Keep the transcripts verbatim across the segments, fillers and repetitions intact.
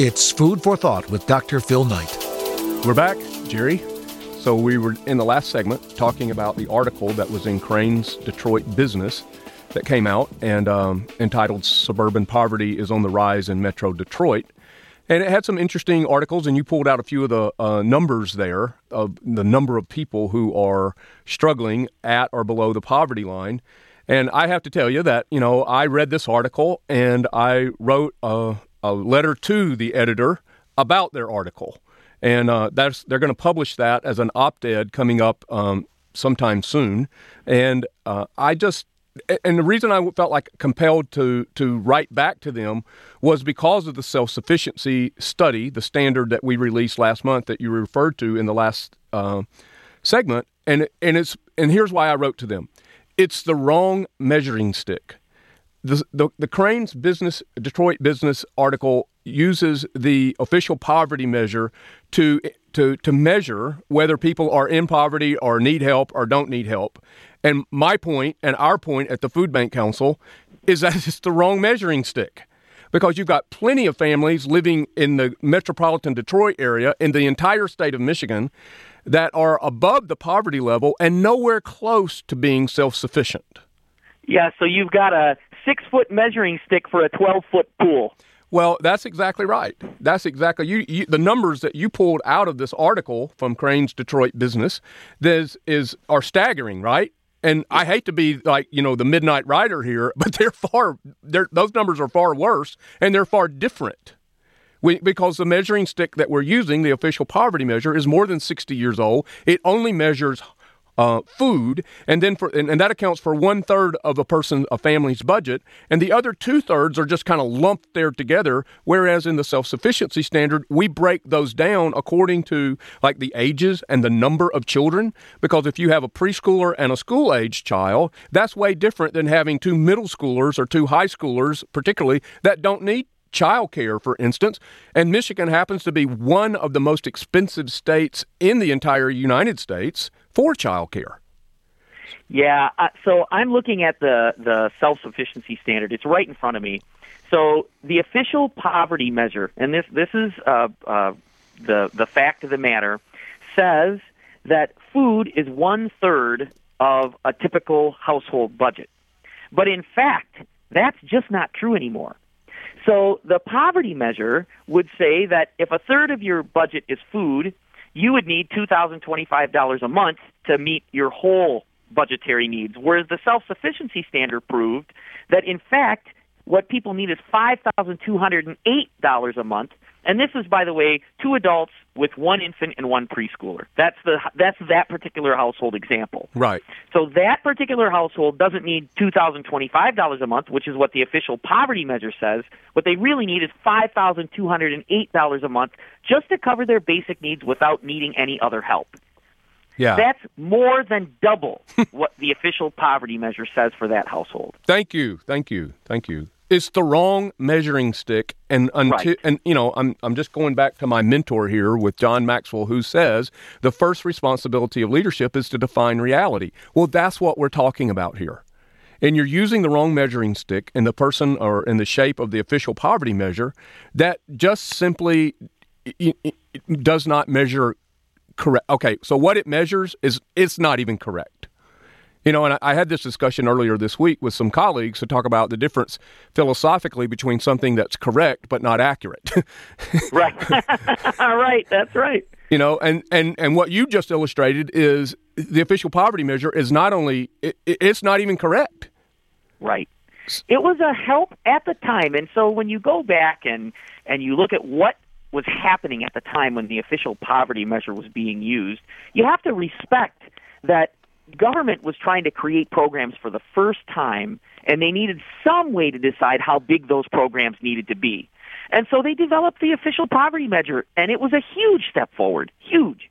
It's Food for Thought with Doctor Phil Knight. We're back, Jerry. So we were in the last segment talking about the article that was in Crain's Detroit Business that came out and um, entitled Suburban Poverty is on the Rise in Metro Detroit. And it had some interesting articles, and you pulled out a few of the uh, numbers there of the number of people who are struggling at or below the poverty line. And I have to tell you that, you know, I read this article and I wrote a, a letter to the editor about their article. And uh, that's they're going to publish that as an op-ed coming up um, sometime soon. And uh, I just... And the reason I felt like compelled to to write back to them was because of the self-sufficiency study, the standard that we released last month that you referred to in the last uh, segment. And and it's and here's why I wrote to them: it's the wrong measuring stick. The the, the Crain's Business Detroit Business article uses the official poverty measure to to to measure whether people are in poverty or need help or don't need help. And my point and our point at the Food Bank Council is that it's the wrong measuring stick, because you've got plenty of families living in the metropolitan Detroit area in the entire state of Michigan that are above the poverty level and nowhere close to being self-sufficient. Yeah, so you've got a six-foot measuring stick for a twelve-foot pool. Well, that's exactly right. That's exactly you, you. The numbers that you pulled out of this article from Crain's Detroit Business this is are staggering, right? And I hate to be like, you know, the midnight rider here, but they're far, they're, those numbers are far worse and they're far different we, because the measuring stick that we're using, the official poverty measure, is more than sixty years old. It only measures uh, food. And then for, and, and that accounts for one third of a person, a family's budget. And the other two thirds are just kind of lumped there together. Whereas in the self-sufficiency standard, we break those down according to like the ages and the number of children. Because if you have a preschooler and a school age child, that's way different than having two middle schoolers or two high schoolers, particularly that don't need childcare, for instance. And Michigan happens to be one of the most expensive states in the entire United States for childcare. Yeah, uh, so I'm looking at the, the self-sufficiency standard. It's right in front of me. So the official poverty measure, and this this is uh, uh, the the fact of the matter, says that food is one third of a typical household budget. But in fact, that's just not true anymore. So the poverty measure would say that if a third of your budget is food, you would need two thousand twenty-five dollars a month to meet your whole budgetary needs, whereas the self-sufficiency standard proved that, in fact, what people need is five thousand two hundred eight dollars a month, and this is, by the way, two adults with one infant and one preschooler. That's the that's that particular household example. Right. So that particular household doesn't need two thousand twenty-five dollars a month, which is what the official poverty measure says. What they really need is five thousand two hundred eight dollars a month just to cover their basic needs without needing any other help. Yeah. That's more than double what the official poverty measure says for that household. Thank you. Thank you. Thank you. It's the wrong measuring stick, and until, right. and you know, I'm I'm just going back to my mentor here with John Maxwell, who says the first responsibility of leadership is to define reality. Well, that's what we're talking about here, and you're using the wrong measuring stick in the person or in the shape of the official poverty measure that just simply it, it does not measure correct. Okay, so what it measures is it's not even correct. You know, and I had this discussion earlier this week with some colleagues to talk about the difference philosophically between something that's correct but not accurate. Right. All right. That's right. You know, and, and, and what you just illustrated is the official poverty measure is not only, it, it's not even correct. Right. It was a help at the time. And so when you go back and, and you look at what was happening at the time when the official poverty measure was being used, you have to respect that government was trying to create programs for the first time, and they needed some way to decide how big those programs needed to be. And so they developed the official poverty measure, and it was a huge step forward, huge.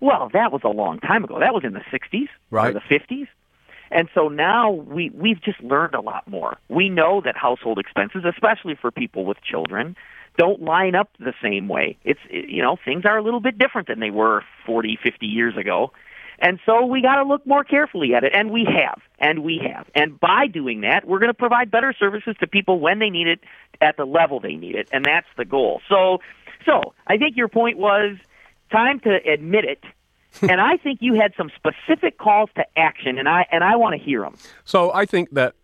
Well, that was a long time ago. That was in the sixties, right, or the fifties. And so now we, we've just learned a lot more. We know that household expenses, especially for people with children, don't line up the same way. It's, you know, things are a little bit different than they were forty, fifty years ago. And so we got to look more carefully at it, and we have, and we have. And by doing that, we're going to provide better services to people when they need it, at the level they need it, and that's the goal. So, so I think your point was time to admit it, and I think you had some specific calls to action, and I and I want to hear them. So I think that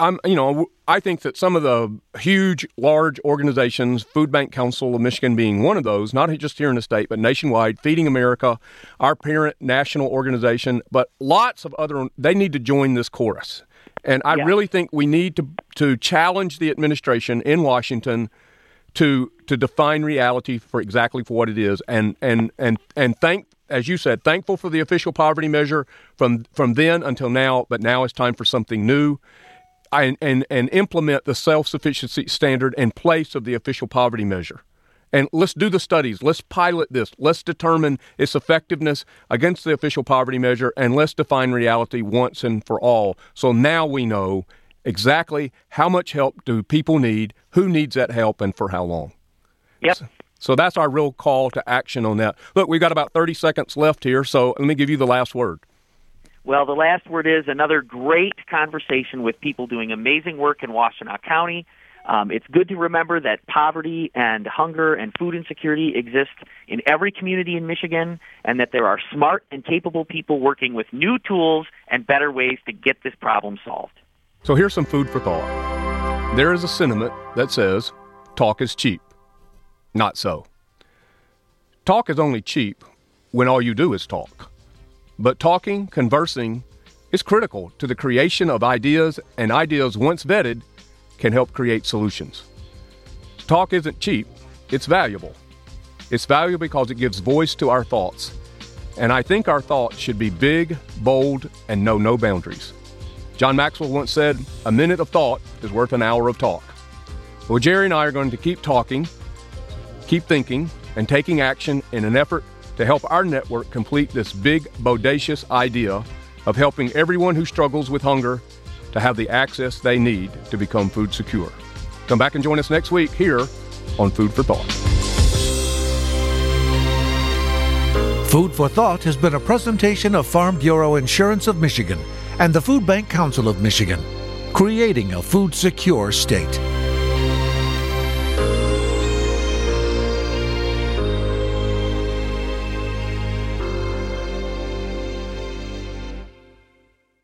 I'm, you know, I think that some of the huge, large organizations, Food Bank Council of Michigan being one of those, not just here in the state, but nationwide, Feeding America, our parent national organization, but lots of other, they need to join this chorus. And I yeah. really think we need to to challenge the administration in Washington to to define reality for exactly for what it is, and and and and thank. As you said, thankful for the official poverty measure from from then until now, but now it's time for something new, and and, and implement the self-sufficiency standard in place of the official poverty measure. And let's do the studies. Let's pilot this. Let's determine its effectiveness against the official poverty measure, and let's define reality once and for all. So now we know exactly how much help do people need, who needs that help, and for how long. Yep. So, So that's our real call to action on that. Look, we've got about thirty seconds left here, so let me give you the last word. Well, the last word is another great conversation with people doing amazing work in Washtenaw County. Um, it's good to remember that poverty and hunger and food insecurity exist in every community in Michigan, and that there are smart and capable people working with new tools and better ways to get this problem solved. So here's some food for thought. There is a sentiment that says, talk is cheap. Not so. Talk is only cheap when all you do is talk. But talking, conversing, is critical to the creation of ideas, and ideas once vetted can help create solutions. Talk isn't cheap, it's valuable. It's valuable because it gives voice to our thoughts. And I think our thoughts should be big, bold, and know no boundaries. John Maxwell once said, a minute of thought is worth an hour of talk. Well, Jerry and I are going to keep talking, keep thinking, and taking action in an effort to help our network complete this big, bodacious idea of helping everyone who struggles with hunger to have the access they need to become food secure. Come back and join us next week here on Food for Thought. Food for Thought has been a presentation of Farm Bureau Insurance of Michigan and the Food Bank Council of Michigan, creating a food secure state.